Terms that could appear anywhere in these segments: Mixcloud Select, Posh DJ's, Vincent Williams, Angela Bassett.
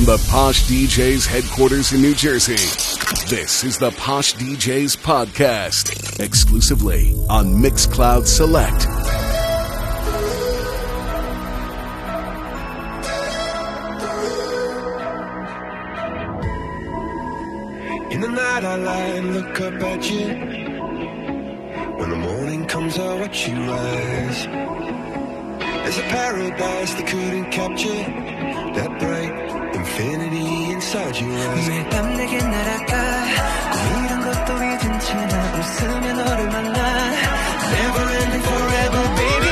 From the Posh DJ's headquarters in New Jersey, this is the Posh DJ's podcast, exclusively on Mixcloud Select. In the night I lie and look up at you. When the morning comes I watch you rise. There's a paradise they couldn't capture, that bright infinity inside your eyes. 매일 밤 내게 날아가 꿈이란 것도 잊은 채 나 웃으며 너를 만나. Never ending forever baby.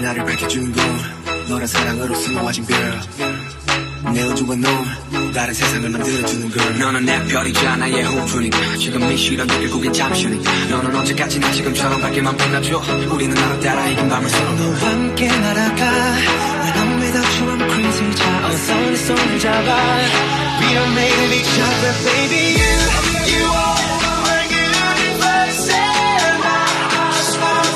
나를 밝혀준 건 너란 사랑으로 숨어와진 별 내 우주와 넌 다른 세상을 만들어주는 걸 너는 내 별이자 나의 호주니까 지금 이 시련도 결국엔 잠시니까 너는 언제까지나 지금처럼 밝게만 빛나줘 우리는 나로 따라 이긴 밤을 서로 너와 함께 날아가 When I'm without you I'm crazy 자 어서 내 손을 잡아 We are made of each other baby You are my universe and I just want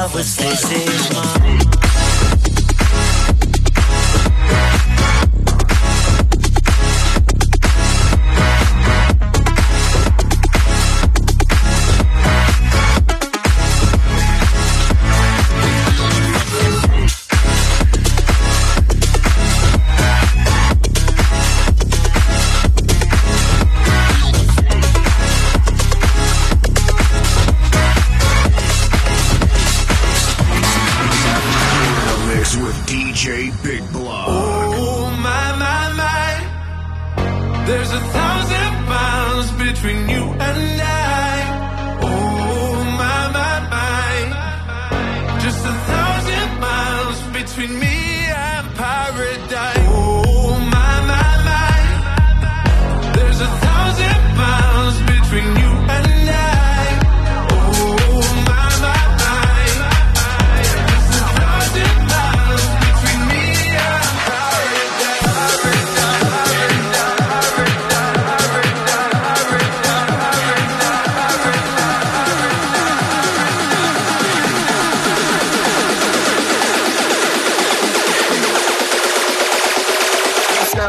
lovers, this is mine.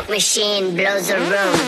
Machine blows a room.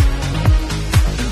And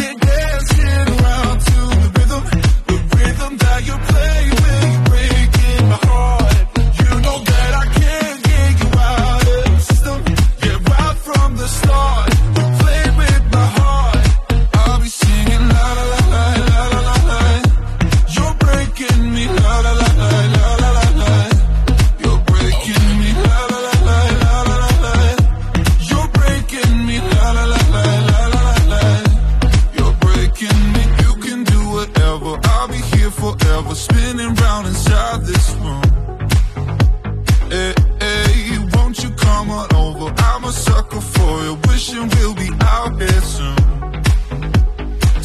here dancing around to the rhythm that you play when you're breaking my heart. You know that I can't get you out of the system. Yeah, right from the start, you play with my heart. I'll be singing la la la la la la la la. You're breaking me la la la la la la la la. You're breaking me la la la la la la la la. You're breaking me la la la la la la la la. You're breaking me. You can do whatever. I'll be here forever, spinning round inside this room. Hey, hey, won't you come on over? I'm a sucker for you, wishing we'll be out here soon.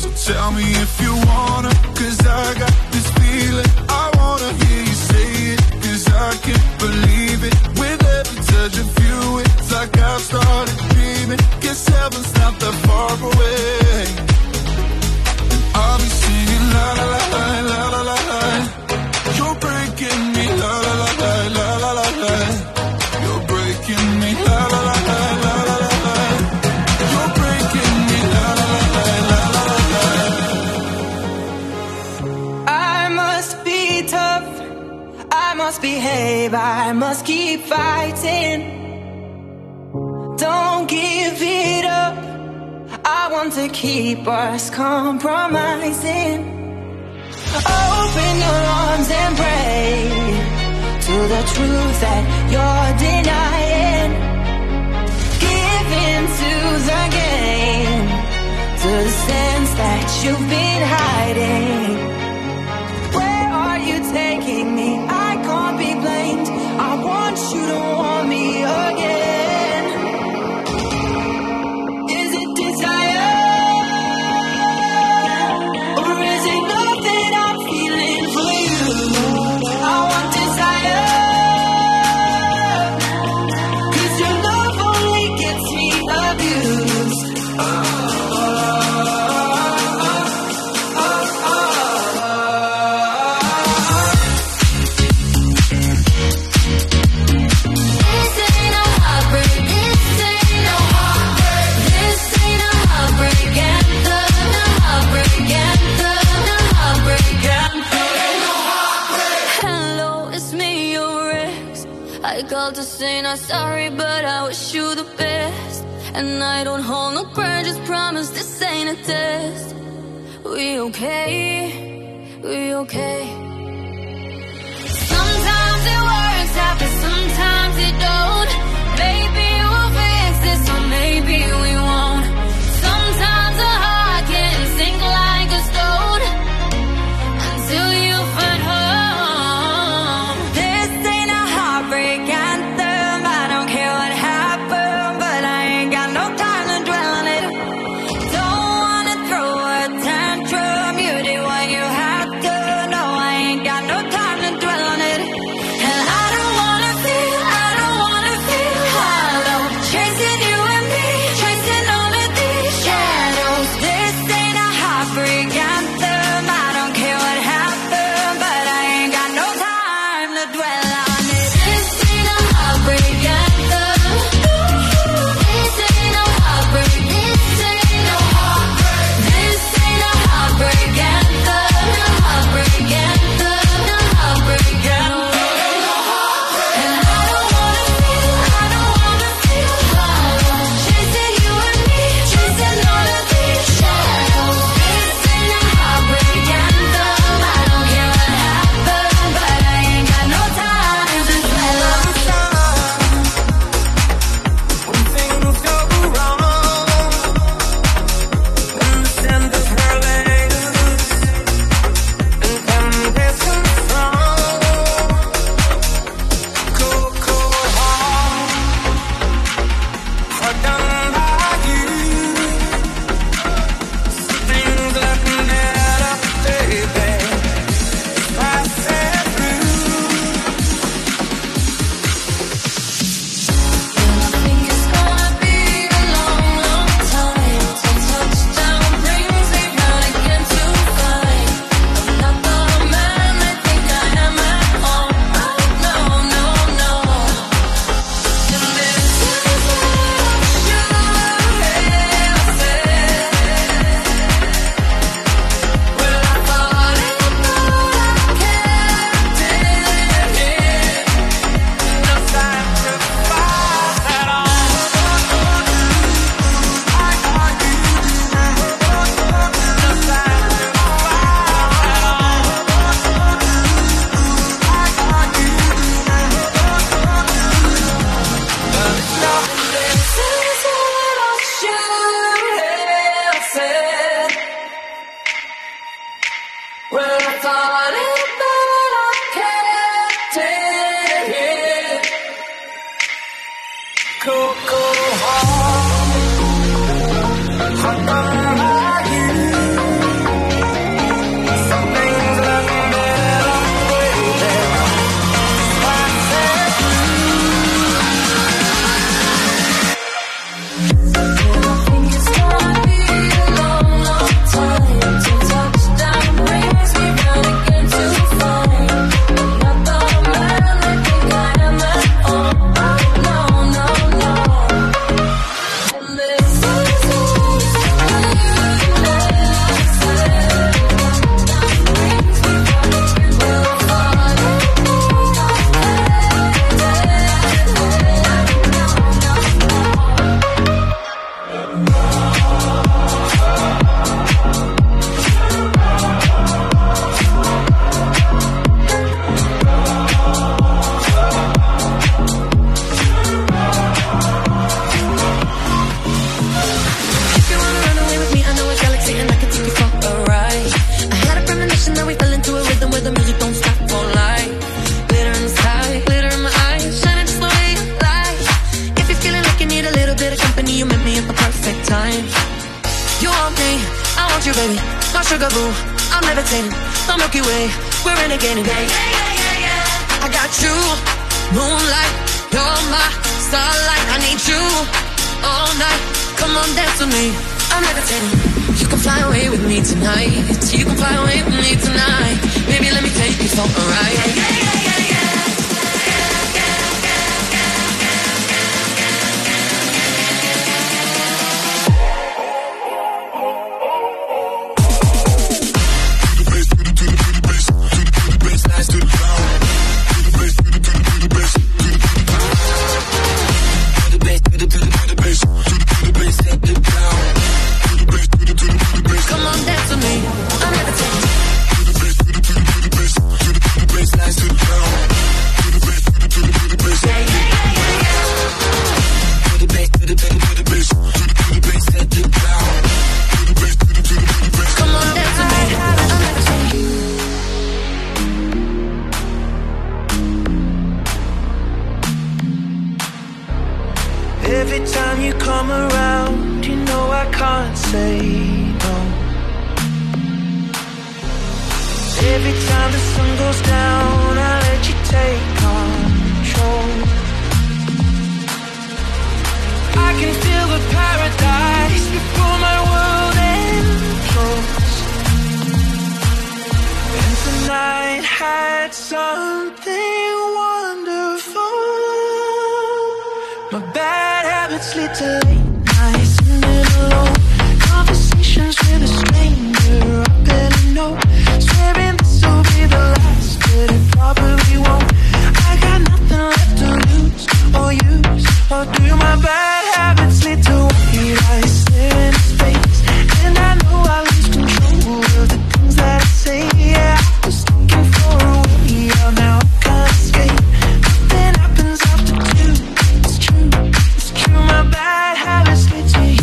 So tell me if you wanna, cause I got this feeling. I wanna hear you say it, cause I can't believe it. With every touch of you, it's like I've started dreaming. Guess heaven's not that far away. And I'll be singing la la la la la la la la. You're breaking me la la la la la la la la. You're breaking me la la la la la la la la. You're breaking me la la la la la la la la. I must be tough, I must behave, I must keep fighting. Don't give it up, I want to keep us compromising. Open your arms and pray to the truth that you're denying. Give in to the game, to the sense that you've been hiding. Where are you taking me? I can't be blamed. I want you to want me again. Is it desire? Or is it love that I'm feeling for you? I want desire, 'cause your love only gets me abused. failed to say not sorry, but I wish you the best. And I don't hold no grudge, just promise this ain't a test. We okay, we okay. Sometimes it works out, but sometimes it don't. Maybe we'll fix this, or maybe we won't. Sometimes a heart can sink like a stone until you find home. This ain't a heartbreak anthem. I don't care what happened, but I ain't got no time to dwell on it. Don't wanna throw a tantrum. You did what you had to. No, I ain't got no time to dwell on it. And I don't wanna feel hollow. Chasing you and me, chasing all of these shadows. This ain't a heartbreak anthem. I don't care what happened, but I ain't got no time to dwell on it. This ain't a heartbreak anthem. This ain't no heartbreak. This ain't no heartbreak. This ain't a heartbreak anthem. No heartbreak anthem. No heartbreak anthem. And I don't wanna feel hollow. Chasing you and me, chasing all of these shadows. This ain't a heartbreak anthem. I don't care what happened, but I ain't got no time to dwell on it. say no. Every time the sun goes down, I let you take control. I can feel the paradise before my world implodes. And tonight had something wonderful. My bad habits lead to late nights and alone conversations with a stranger. I better know, swearing this will be the last, but it probably won't. I got nothing left to lose or use, or do my bad habits lead to white lies staring in space? And I know I lose control of the things that I say. Yeah, I was looking for a way out, now I can't escape. Nothing happens after 2. It's true, it's true. My bad habits lead to you.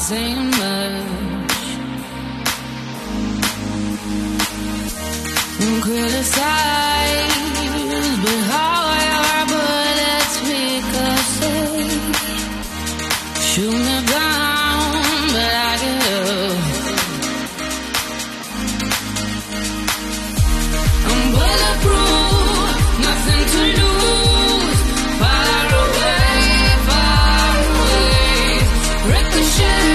saying much. Criticize, but however, but let's make us safe. Shoot me down, but I get up. I'm bulletproof, nothing to lose. Far away, far away. Ricochet.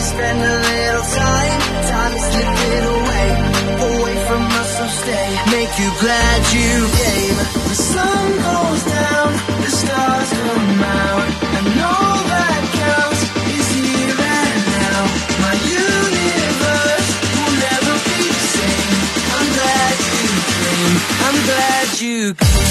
Spend a little time is slipping away from us. stay, make you glad you came. The sun goes down, the stars come out, and all that counts is here and now. My universe will never be the same. I'm glad you came, I'm glad you came.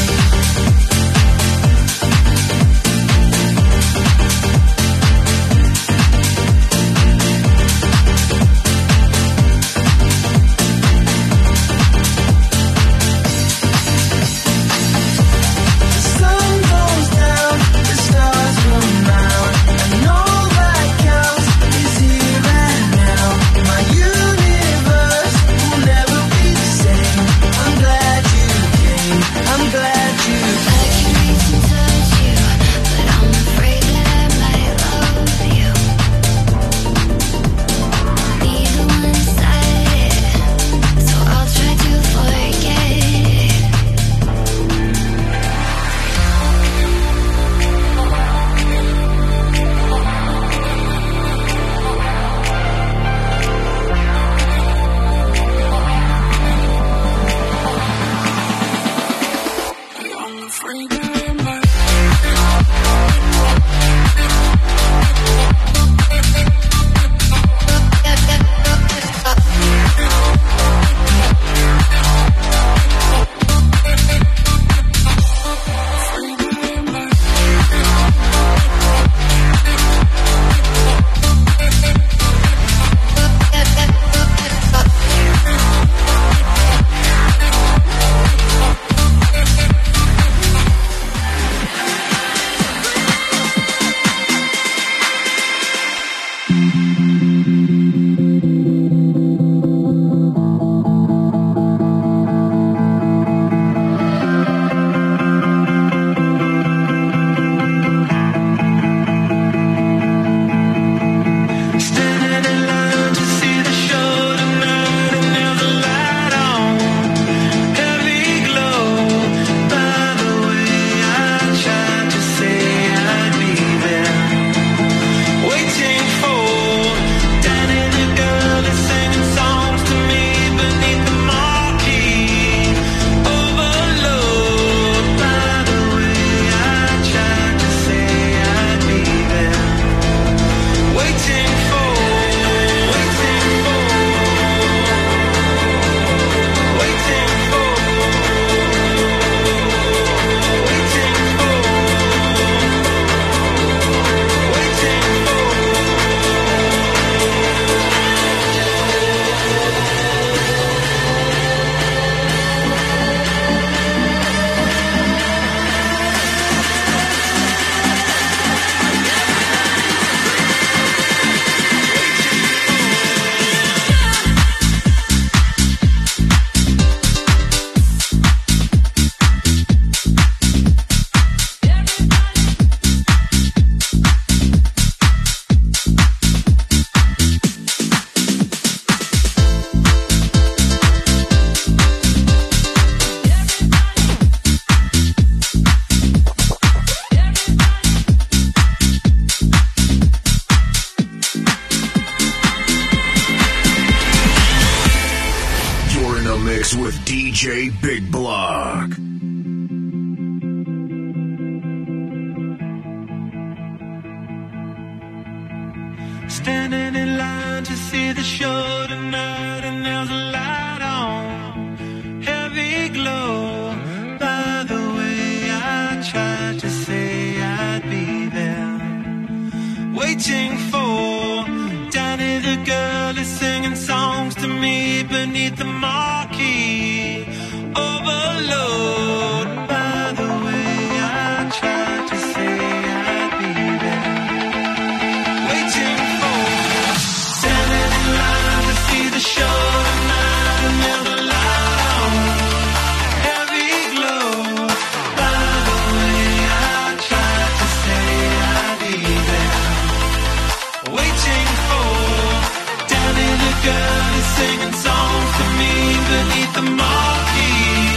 Singing songs to me beneath the marquee.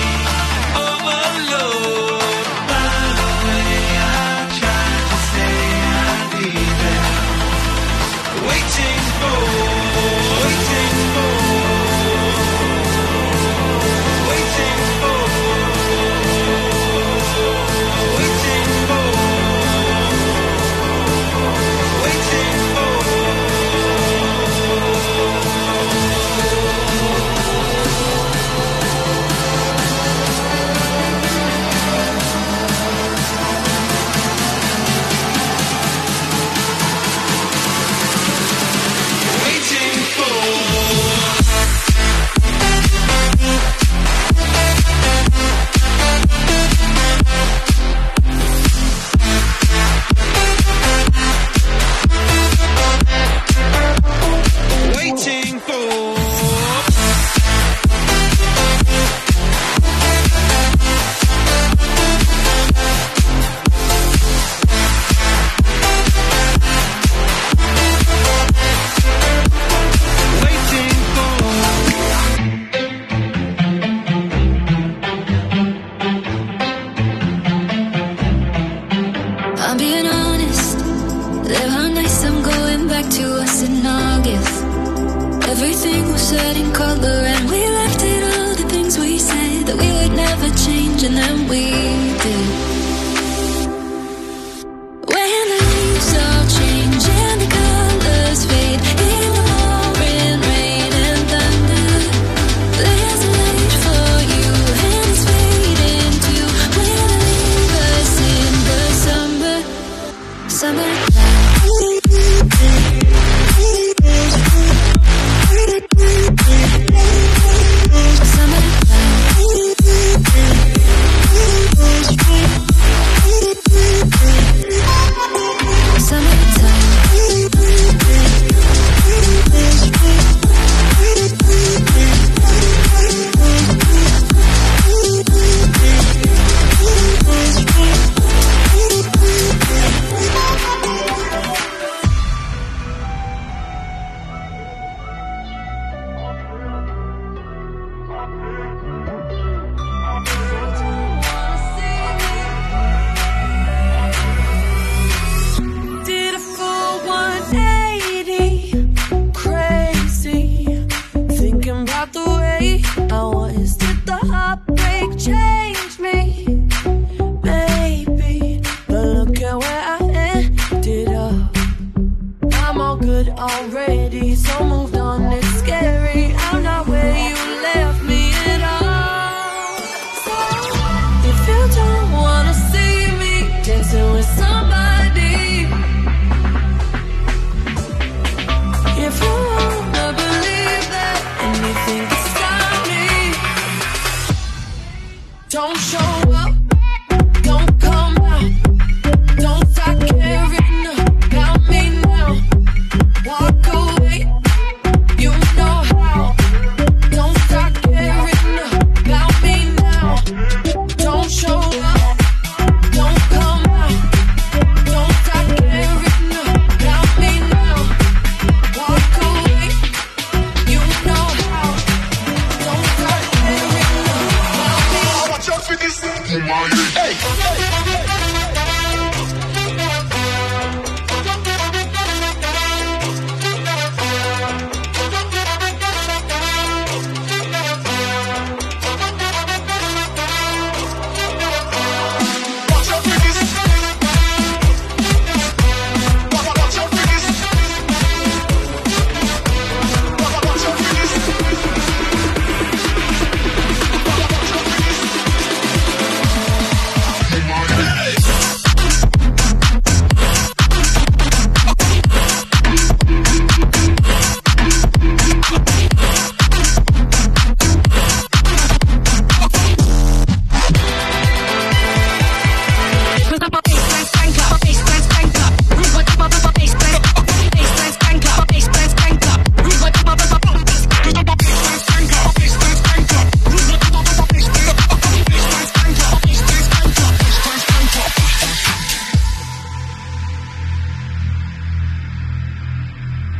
Over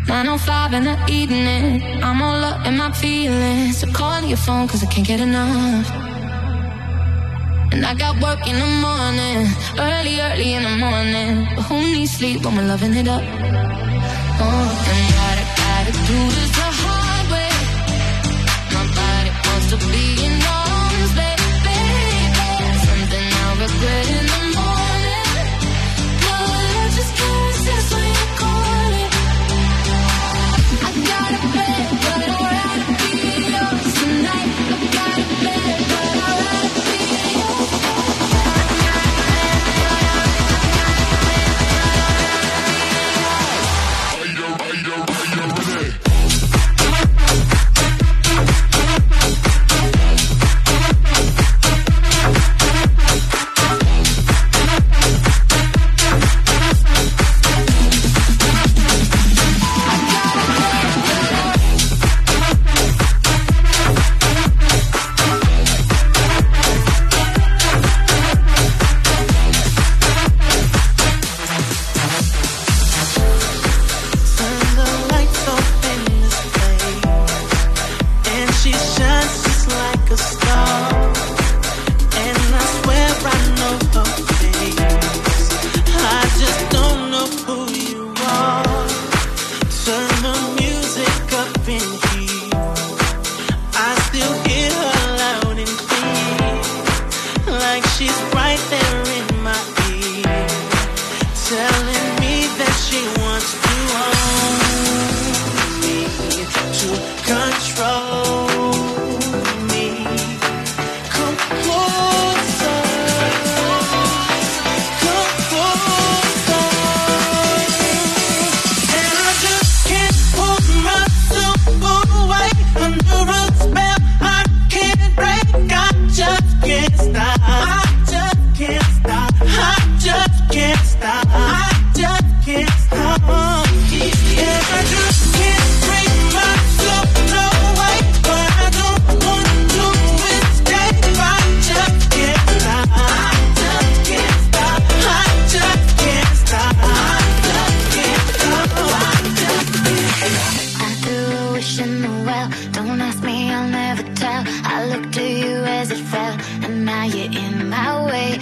9:05 in the evening, I'm all up in my feelings. So call your phone cause I can't get enough. And I got work in the morning, early in the morning. But who needs sleep when we're loving it up? Oh, and what I gotta do is the hard way. My body wants to be in arms, baby. Something I'll regret in the morning. No, I just can't sense when you're calling. Are you ready?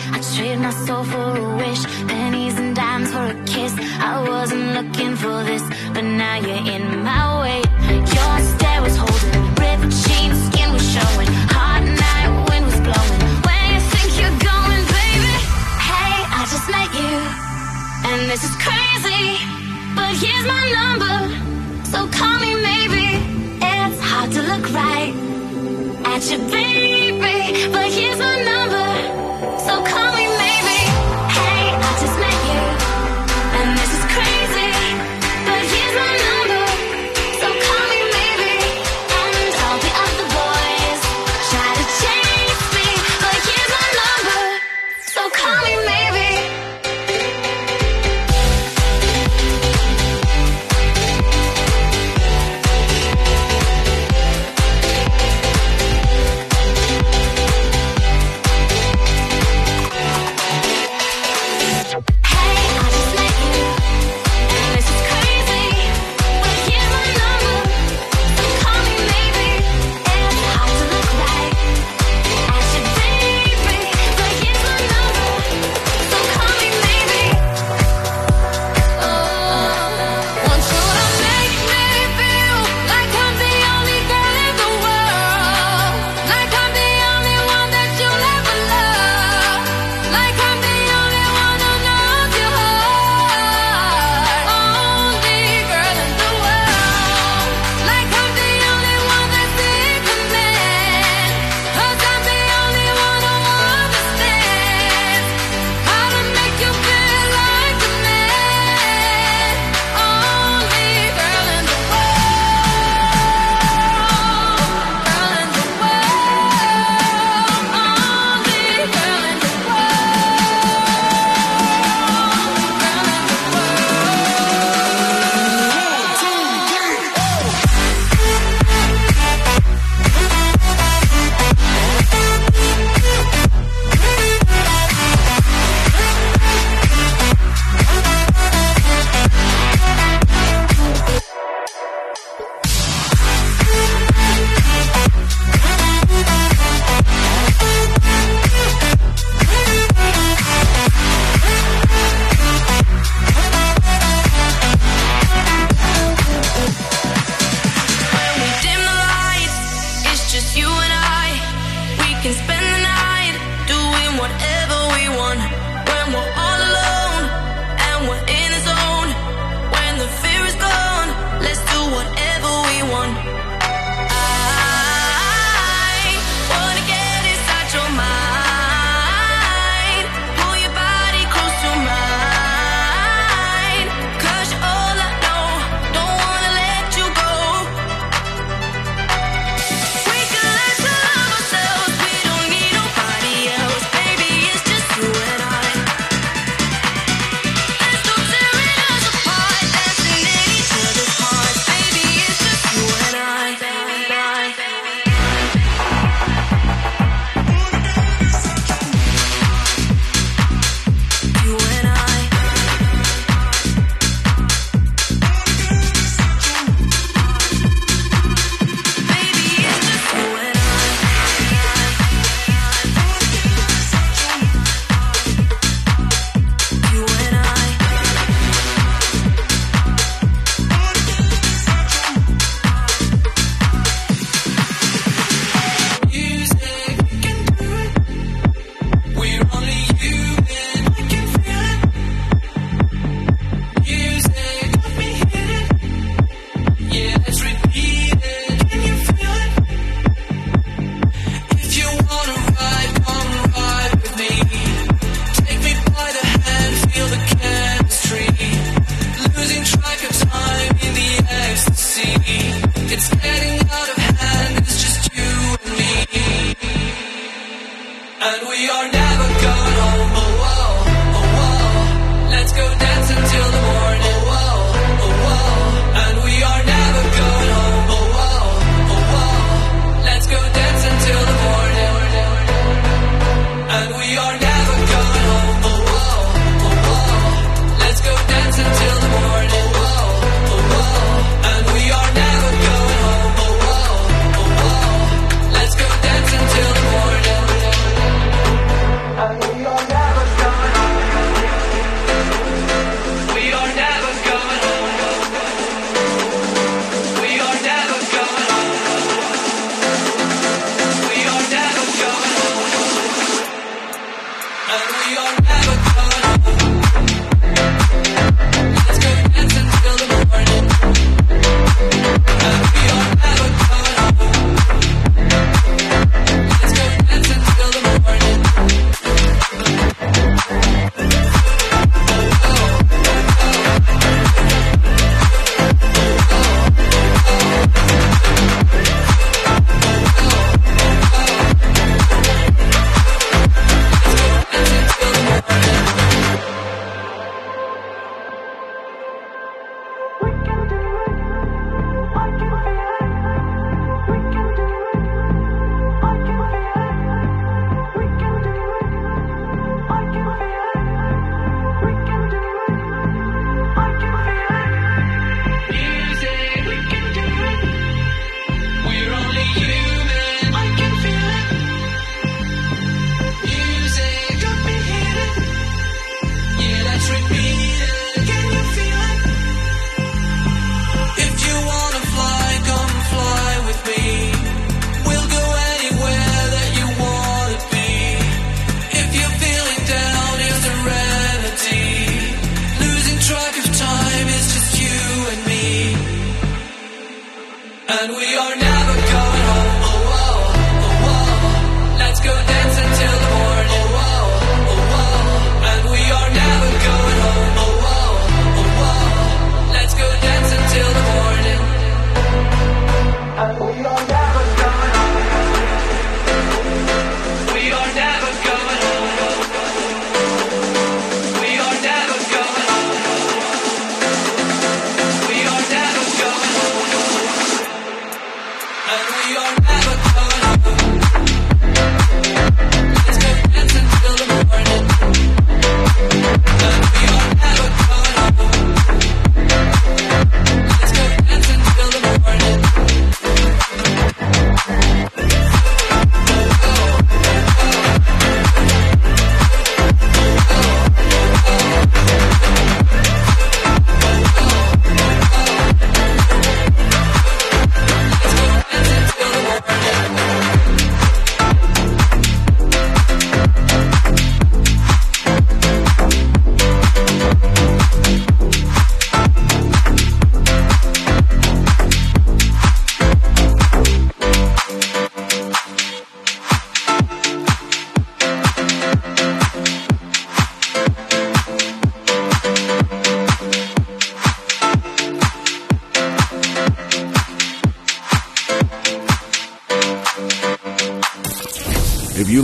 I trade my soul for a wish, pennies and dimes for a kiss. I wasn't looking for this, but now you're in my way. Your stare was holding, ripped jeans, skin was showing, hot night wind was blowing. Where you think you're going, baby? Hey, I just met you, and this is crazy, but here's my number, so call me maybe. It's hard to look right at you, baby, but here's my number, so call me.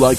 Like